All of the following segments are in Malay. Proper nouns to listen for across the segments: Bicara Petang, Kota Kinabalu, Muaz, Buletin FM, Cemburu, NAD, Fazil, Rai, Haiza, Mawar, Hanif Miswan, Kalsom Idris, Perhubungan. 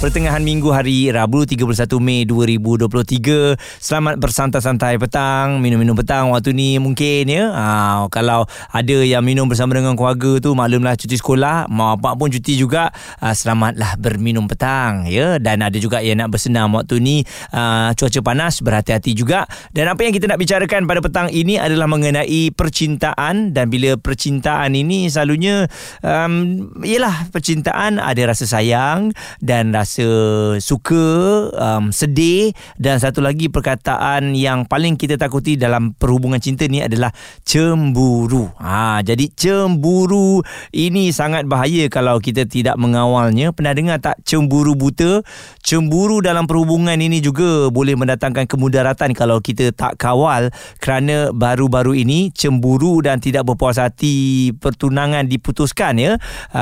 Pertengahan minggu hari Rabu 31 Mei 2023. Selamat bersantai-santai petang, minum-minum petang waktu ni mungkin ya. Kalau ada yang minum bersama dengan keluarga tu, maklumlah cuti sekolah, mak bapak pun cuti juga. Selamatlah berminum petang ya. Dan ada juga yang nak bersenam waktu ni, cuaca panas, berhati-hati juga. Dan apa yang kita nak bicarakan pada petang ini adalah mengenai percintaan. Dan bila percintaan ini selalunya ialah percintaan ada rasa sayang dan rasa suka, sedih, dan satu lagi perkataan yang paling kita takuti dalam perhubungan cinta ni adalah cemburu. Jadi cemburu ini sangat bahaya kalau kita tidak mengawalnya. Pernah dengar tak cemburu buta? Cemburu dalam perhubungan ini juga boleh mendatangkan kemudaratan kalau kita tak kawal, kerana baru-baru ini cemburu dan tidak berpuas hati pertunangan diputuskan ya,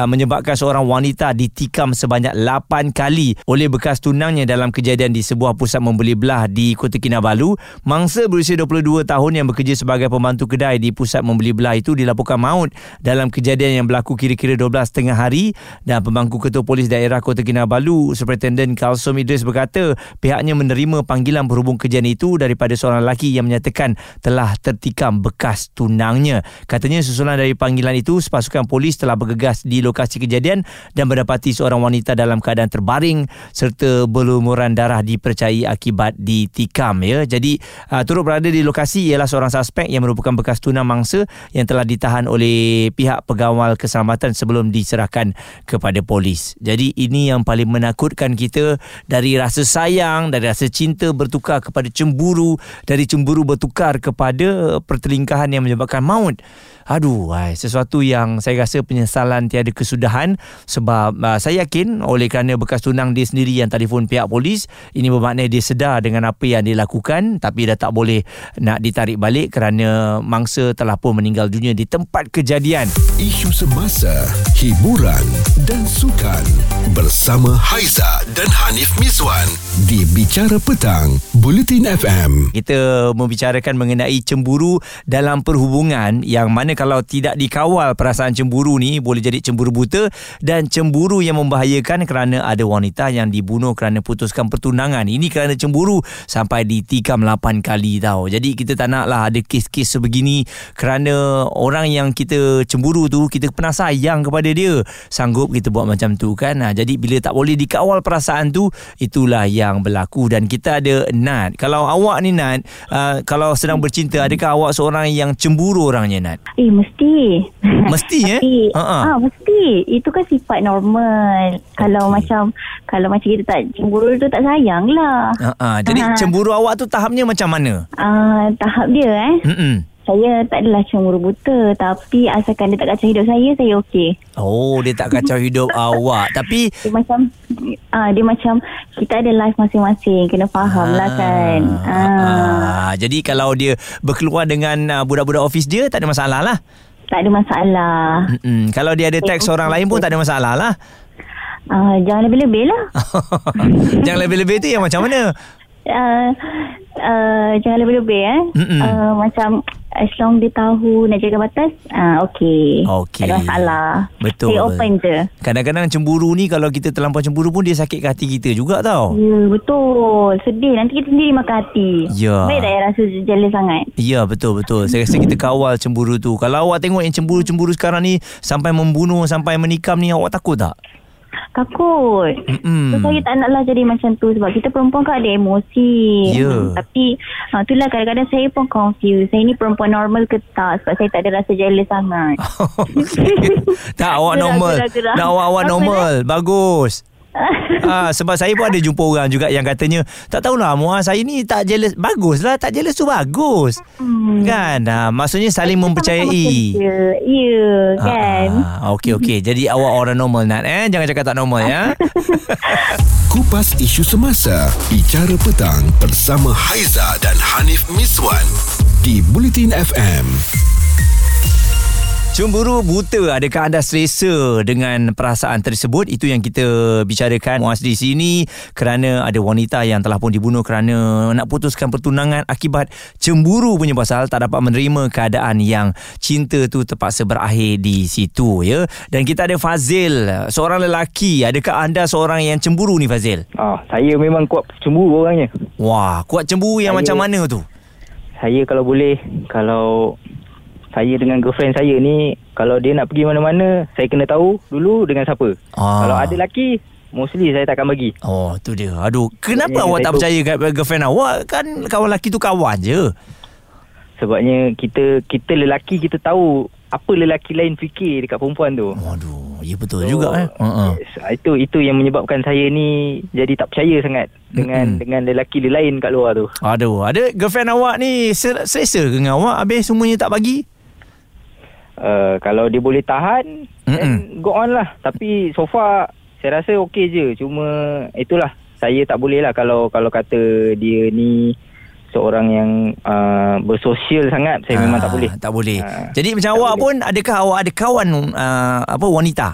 menyebabkan seorang wanita ditikam sebanyak 8 kali oleh bekas tunangnya dalam kejadian di sebuah pusat membeli belah di Kota Kinabalu. Mangsa berusia 22 tahun yang bekerja sebagai pembantu kedai di pusat membeli belah itu dilaporkan maut dalam kejadian yang berlaku kira-kira 12:30 dan pembangku ketua polis daerah Kota Kinabalu, Superintendent Kalsom Idris berkata pihaknya menerima panggilan berhubung kejadian itu daripada seorang lelaki yang menyatakan telah tertikam bekas tunangnya. Katanya susulan dari panggilan itu, pasukan polis telah bergegas di lokasi kejadian dan mendapati seorang wanita dalam keadaan terbaring serta berlumuran darah dipercayai akibat ditikam ya. Jadi turut berada di lokasi ialah seorang suspek yang merupakan bekas tunang mangsa yang telah ditahan oleh pihak pegawai keselamatan sebelum diserahkan kepada polis. Jadi ini yang paling menakutkan kita, dari rasa sayang, dari rasa cinta bertukar kepada cemburu, dari cemburu bertukar kepada pertelingkahan yang menyebabkan maut. Sesuatu yang saya rasa penyesalan tiada kesudahan, sebab saya yakin oleh kerana bekas tunang dia sendiri yang telefon pihak polis, ini bermakna dia sedar dengan apa yang dia lakukan, tapi dah tak boleh nak ditarik balik kerana mangsa telah pun meninggal dunia di tempat kejadian. Isu semasa, hiburan dan sukan bersama Haiza dan Hanif Miswan di Bicara Petang, Buletin FM. Kita membicarakan mengenai cemburu dalam perhubungan, yang mana kalau tidak dikawal perasaan cemburu ni boleh jadi cemburu buta dan cemburu yang membahayakan, kerana ada wanita yang dibunuh kerana putuskan pertunangan ini kerana cemburu sampai ditikam 8 kali tau. Jadi kita tak naklah ada kes-kes sebegini, kerana orang yang kita cemburu tu kita pernah sayang kepada dia, sanggup kita buat macam tu kan. Jadi bila tak boleh dikawal perasaan tu, itulah yang berlaku. Dan kita ada NAD. Kalau awak ni NAD, kalau sedang bercinta, adakah awak seorang yang cemburu orangnya NAD? Mesti mesti. Itu kan sifat normal. Okay. Kalau macam kita tak cemburu tu tak sayang lah. Jadi cemburu awak tu tahapnya macam mana? Tahap dia saya tak adalah cemburu buta, tapi asalkan dia tak kacau hidup saya okey. Oh, dia tak kacau hidup awak. Tapi dia macam kita ada life masing-masing, kena faham lah kan. Jadi kalau dia berkeluar dengan budak-budak office dia tak ada masalah lah. Tak ada masalah. Kalau dia ada teks orang lain pun tak ada masalah lah. Jangan lebih-lebih lah. Jangan lebih-lebih tu yang macam mana? Jangan lebih-lebih macam as long dia tahu nak jaga batas, okey. Tak ada masalah. Betul. Stay open je. Kadang-kadang cemburu ni, kalau kita terlampau cemburu pun dia sakit ke hati kita juga tau. Ya, betul. Sedih. Nanti kita sendiri makan hati. Ya. Baik tak rasa jealous sangat. Ya, betul. Saya rasa kita kawal cemburu tu. Kalau awak tengok yang cemburu-cemburu sekarang ni sampai membunuh, sampai menikam ni, awak takut tak? Takut. So, saya tak naklah jadi macam tu, sebab kita perempuan kan ada emosi. Tapi itulah kadang-kadang saya pun confused, saya ni perempuan normal ke tak, sebab saya tak ada rasa jealous sangat. Tak, awak normal. Tak, awak normal. Bagus. Sebab saya pun ada jumpa orang juga yang katanya tak tahulah Mawar, saya ni tak jealous. Baguslah, tak jealous tu bagus. Kan? Maksudnya saling mempercayai. Ya, kan? Okey. Jadi awak orang normal nak jangan cakap tak normal ya. Kupas isu semasa, Bicara Petang bersama Haiza dan Hanif Miswan di Buletin FM. Cemburu buta, adakah anda selesa dengan perasaan tersebut? Itu yang kita bicarakan Muaz di sini, kerana ada wanita yang telah pun dibunuh kerana nak putuskan pertunangan akibat cemburu punya pasal, tak dapat menerima keadaan yang cinta tu terpaksa berakhir di situ, ya. Dan kita ada Fazil, seorang lelaki. Adakah anda seorang yang cemburu ni, Fazil? Saya memang kuat cemburu orangnya. Wah, kuat cemburu yang saya, macam mana tu? Saya kalau boleh, kalau saya dengan girlfriend saya ni, kalau dia nak pergi mana-mana, saya kena tahu dulu dengan siapa. Kalau ada lelaki, mostly saya takkan bagi. Oh, tu dia. Aduh, kenapa sebabnya awak tak percaya girlfriend awak? Kan kawan lelaki tu kawan je. Sebabnya kita lelaki, kita tahu apa lelaki lain fikir dekat perempuan tu. Aduh, ya betul so, juga eh. Itu yang menyebabkan saya ni jadi tak percaya sangat dengan lelaki lain kat luar tu. Aduh, ada girlfriend awak ni selesa dengan awak habis semuanya tak bagi? Kalau dia boleh tahan, then go on lah. Tapi so far saya rasa okey je. Cuma itulah, saya tak boleh lah kalau kata dia ni seorang yang bersosial sangat. Saya memang tak boleh. Tak boleh. Jadi macam awak boleh. Pun adakah awak ada kawan wanita?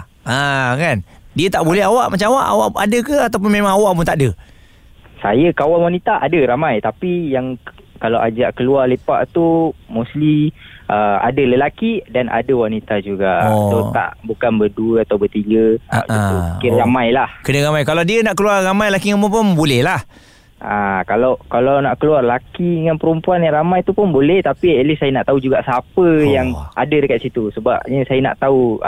Kan? Dia tak boleh awak macam awak ada ke ataupun memang awak pun tak ada? Saya kawan wanita ada ramai, tapi yang kalau ajak keluar lepak tu mostly ada lelaki dan ada wanita juga. So tak, bukan berdua atau bertiga. Kira ramai lah. Kena ramai. Kalau dia nak keluar ramai lelaki dengan perempuan boleh lah. Kalau nak keluar lelaki dengan perempuan yang ramai tu pun boleh, tapi at least saya nak tahu juga siapa yang ada dekat situ. Sebabnya saya nak tahu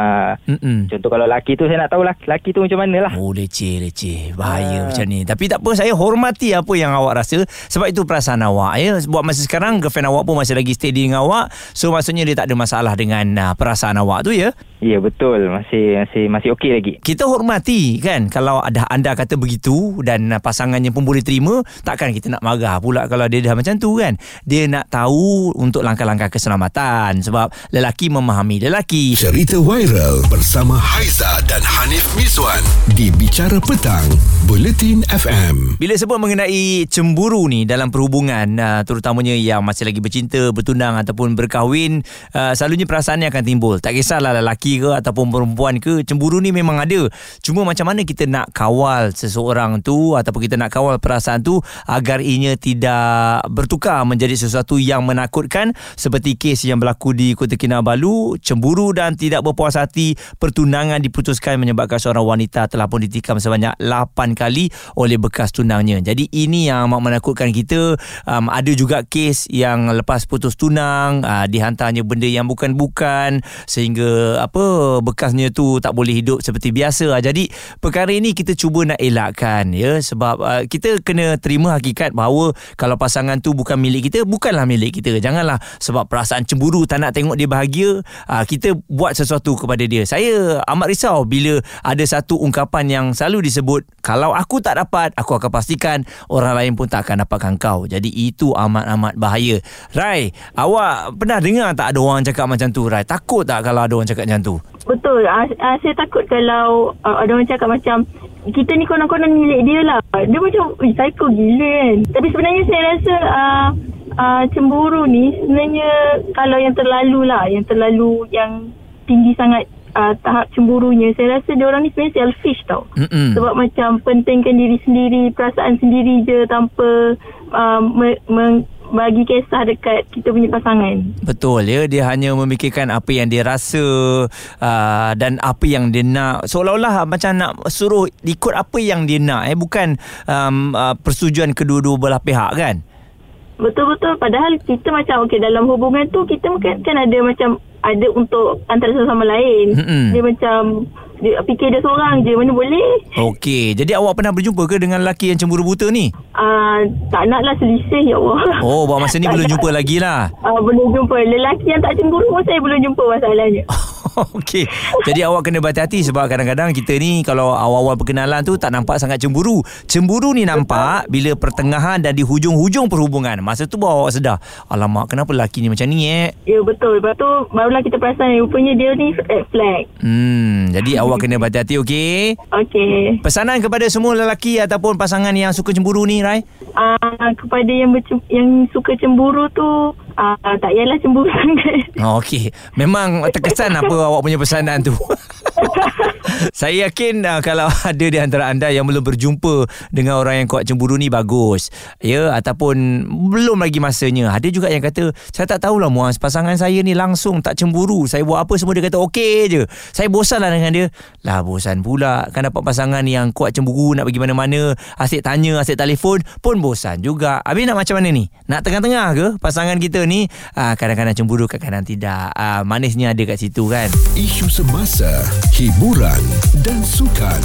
contoh kalau lelaki tu, saya nak tahu lelaki tu macam mana lah. Oh, leceh bahaya macam ni. Tapi tak apa, saya hormati apa yang awak rasa, sebab itu perasaan awak, ya. Buat masa sekarang girlfriend awak pun masih lagi steady dengan awak, so maksudnya dia tak ada masalah dengan perasaan awak tu, ya. Ya, betul. Masih okey lagi. Kita hormati kan, kalau ada anda kata begitu dan pasangannya pun boleh terima, takkan kita nak marah pula kalau dia dah macam tu kan. Dia nak tahu untuk langkah-langkah keselamatan, sebab lelaki memahami lelaki. Cerita viral bersama Haiza dan Hanif Miswan di Bicara Petang, Buletin FM. Bila sebut mengenai cemburu ni dalam perhubungan, terutamanya yang masih lagi bercinta, bertunang ataupun berkahwin, selalunya perasaan ni akan timbul. Tak kisahlah lelaki ke ataupun perempuan ke, cemburu ni memang ada. Cuma macam mana kita nak kawal seseorang tu ataupun kita nak kawal perasaan tu agar ianya tidak bertukar menjadi sesuatu yang menakutkan, seperti kes yang berlaku di Kota Kinabalu. Cemburu dan tidak berpuas hati pertunangan diputuskan menyebabkan seorang wanita telah pun ditikam sebanyak 8 kali oleh bekas tunangnya. Jadi ini yang amat menakutkan kita. Ada juga kes yang lepas putus tunang dihantarnya benda yang bukan-bukan sehingga bekasnya tu tak boleh hidup seperti biasa. Jadi perkara ini kita cuba nak elakkan, ya, sebab kita kena terima hakikat bahawa kalau pasangan tu bukan milik kita, bukanlah milik kita. Janganlah sebab perasaan cemburu tak nak tengok dia bahagia, kita buat sesuatu kepada dia. Saya amat risau bila ada satu ungkapan yang selalu disebut, kalau aku tak dapat, aku akan pastikan orang lain pun tak akan dapatkan kau. Jadi itu amat-amat bahaya. Rai, awak pernah dengar tak ada orang cakap macam tu, Rai? Takut tak kalau ada orang cakap macam tu? Betul. Saya takut kalau ada orang cakap macam kita ni konon-konon milik dia lah. Dia macam psycho gila kan. Tapi sebenarnya saya rasa cemburu ni sebenarnya kalau yang terlalu lah, yang tinggi sangat tahap cemburunya, saya rasa diorang ni sebenarnya selfish tau. Sebab macam pentingkan diri sendiri, perasaan sendiri je, tanpa bagi kisah dekat kita punya pasangan. Betul, ya. Dia hanya memikirkan apa yang dia rasa dan apa yang dia nak. Seolah-olah macam nak suruh ikut apa yang dia nak, bukan persetujuan kedua-dua belah pihak kan. Betul-betul. Padahal kita macam dalam hubungan tu kita mungkin kan ada macam ada untuk antara satu sama lain. Dia macam dia fikir dia seorang je, mana boleh. Okey, jadi awak pernah berjumpa ke dengan lelaki yang cemburu buta ni? Tak naklah selisih, ya Allah. Oh, buat masa ni belum jumpa lagi lah. Belum jumpa. Lelaki yang tak cemburu pun saya belum jumpa masalahnya. Okey, jadi awak kena berhati-hati, sebab kadang-kadang kita ni kalau awal-awal perkenalan tu tak nampak sangat cemburu. Cemburu ni nampak bila pertengahan dan di hujung-hujung perhubungan. Masa tu baru awak sedar, alamak, kenapa lelaki ni macam ni Ya, betul. Lepas tu barulah kita perasan rupanya dia ni red flag. Jadi awak kena berhati-hati, okey? Okey. Pesanan kepada semua lelaki ataupun pasangan yang suka cemburu ni, Rai? Kepada yang suka cemburu tu, Tak payahlah cemburu sangat. Oh, okey. Memang terkesan apa awak punya pesanan tu. Saya yakin kalau ada di antara anda yang belum berjumpa dengan orang yang kuat cemburu ni, bagus. Ya, ataupun belum lagi masanya. Ada juga yang kata, saya tak tahulah Muaz, pasangan saya ni langsung tak cemburu. Saya buat apa semua dia kata okey je. Saya bosanlah dengan dia. Lah, bosan pula. Kan dapat pasangan yang kuat cemburu, nak pergi mana-mana, asyik tanya, asyik telefon pun bosan juga. Habis nak macam mana ni? Nak tengah-tengah ke pasangan kita ni? Kadang-kadang cemburu, kadang-kadang tidak. Manisnya ada kat situ kan. Isu semasa, hiburan dan sukan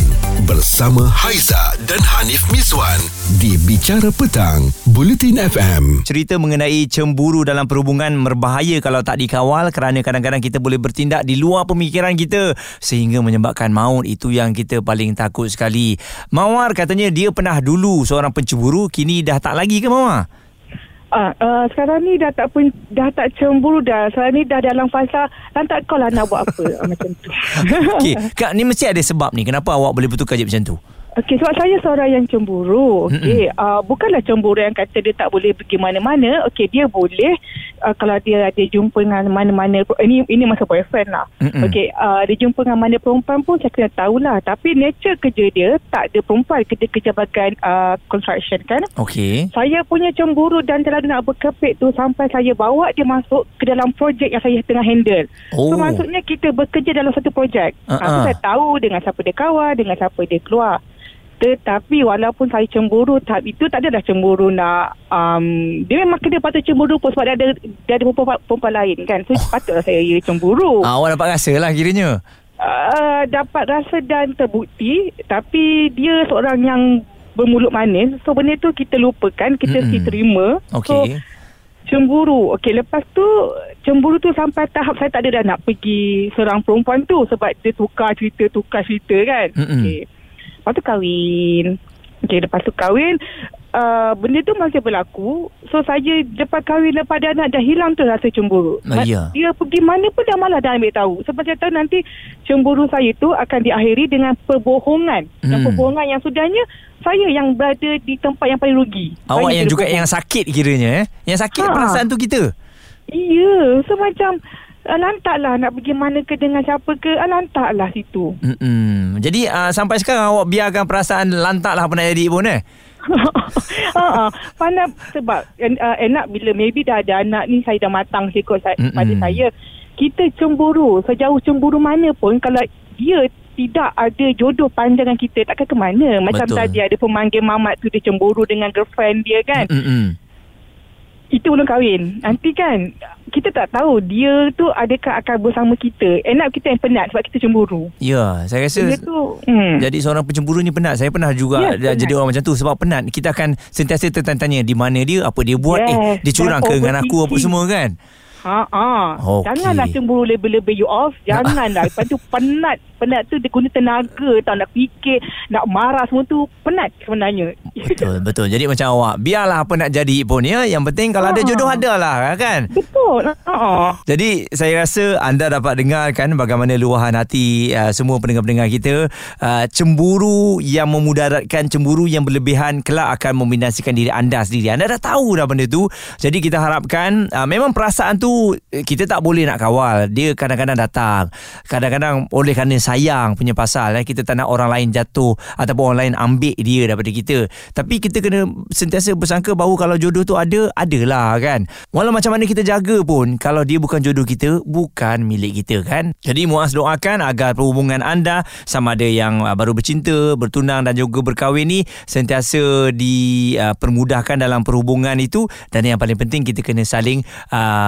bersama Haiza dan Hanif Miswan di Bicara Petang, Buletin FM. Cerita mengenai cemburu dalam perhubungan berbahaya kalau tak dikawal, kerana kadang-kadang kita boleh bertindak di luar pemikiran kita sehingga menyebabkan maut. Itu yang kita paling takut sekali. Mawar katanya dia pernah dulu seorang pencemburu, kini dah tak lagi ke Mawar? Sekarang ni dah tak cemburu dah. Sekarang ni dah dalam fasa lantak kau lah nak buat apa. Macam tu. Okey, Kak, ni mesti ada sebab ni. Kenapa awak boleh bertukar je macam tu? Okey, sebab saya seorang yang cemburu. Okey, bukanlah cemburu yang kata dia tak boleh pergi mana-mana. Okey, dia boleh kalau dia ada jumpa dengan mana-mana. Ini masa boyfriend lah. Okey, dia jumpa dengan mana perempuan pun saya kena tahulah. Tapi nature kerja dia tak ada perempuan. Kerja bagian construction kan. Okey. Saya punya cemburu dan terlalu nak berkepit tu sampai saya bawa dia masuk ke dalam projek yang saya tengah handle. Oh. So maksudnya kita bekerja dalam satu projek. Saya tahu dengan siapa dia kawan, dengan siapa dia keluar. Tetapi walaupun saya cemburu, itu tak adalah cemburu nak dia memang kena patut cemburu pun sebab dia ada perempuan lain kan. So patutlah saya cemburu. Awak dapat rasa lah kiranya. Dapat rasa dan terbukti. Tapi dia seorang yang bermulut manis. So benda tu kita lupakan, kita mesti terima. Okay. So cemburu. Okey, lepas tu cemburu tu sampai tahap saya tak ada dah nak pergi serang perempuan tu sebab dia tukar cerita kan. Okey. Lepas tu kahwin. Okay, lepas tu kahwin, benda tu masih berlaku. So, saya lepas kahwin, lepas dia anak, dah hilang tu rasa cemburu. Dia pergi mana pun dah malah dah ambil tahu. Sebab saya tahu nanti cemburu saya tu akan diakhiri dengan perbohongan. Dan perbohongan yang sudahnya, saya yang berada di tempat yang paling rugi. Awak saya yang juga yang sakit kiranya. Yang sakit perasaan tu kita. Ya, so macam... lantaklah nak pergi mana ke dengan siapa ke, lantaklah situ. Jadi sampai sekarang awak biarkan perasaan lantaklah pernah jadi pun Pandai sebab enak bila maybe dah ada anak ni, saya dah matang sikit pada saya. Kita cemburu, sejauh cemburu mana pun kalau dia tidak ada jodoh pandangan kita takkan ke mana. Macam tadi ada pemanggil mamat tu dia cemburu dengan girlfriend dia kan. Itu belum kahwin. Nanti kan, kita tak tahu dia tu adakah akan bersama kita. Enak kita yang penat sebab kita cemburu. Ya, saya rasa tu, jadi seorang pencemburu ni penat. Saya pernah juga jadi orang macam tu sebab penat. Kita akan sentiasa tertanya di mana dia, apa dia buat. Dia curang ke dengan aku, apa semua kan. Okay. Janganlah cemburu lebih-lebih you off. Janganlah. Lepas tu penat. Penat tu dia guna tenaga tau, nak fikir, nak marah semua tu. Penat sebenarnya. Betul. Jadi macam awak, biarlah apa nak jadi pun ya. Yang penting kalau ada jodoh ada lah kan. Betul. Jadi saya rasa anda dapat dengarkan bagaimana luahan hati semua pendengar-pendengar kita. Cemburu yang memudaratkan, cemburu yang berlebihan kelak akan membinasakan diri anda sendiri. Anda dah tahu dah benda tu. Jadi kita harapkan memang perasaan tu kita tak boleh nak kawal. Dia kadang-kadang datang, kadang-kadang oleh kerana sayang punya pasal, kita tak nak orang lain jatuh ataupun orang lain ambil dia daripada kita. Tapi kita kena sentiasa bersangka bahawa kalau jodoh tu ada, adalah kan. Walau macam mana kita jaga pun, kalau dia bukan jodoh kita, bukan milik kita kan. Jadi Muaz doakan agar perhubungan anda, sama ada yang baru bercinta, bertunang dan juga berkahwin ni, sentiasa dipermudahkan dalam perhubungan itu. Dan yang paling penting, kita kena saling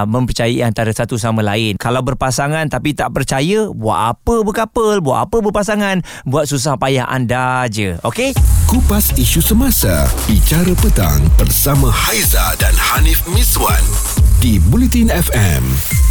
mempercayai antara satu sama lain. Kalau berpasangan tapi tak percaya, buat apa berkapal, buat apa berpasangan, buat susah payah anda je. Okey? Kupas isu semasa, Bicara Petang bersama Haiza dan Hanif Miswan di Buletin FM.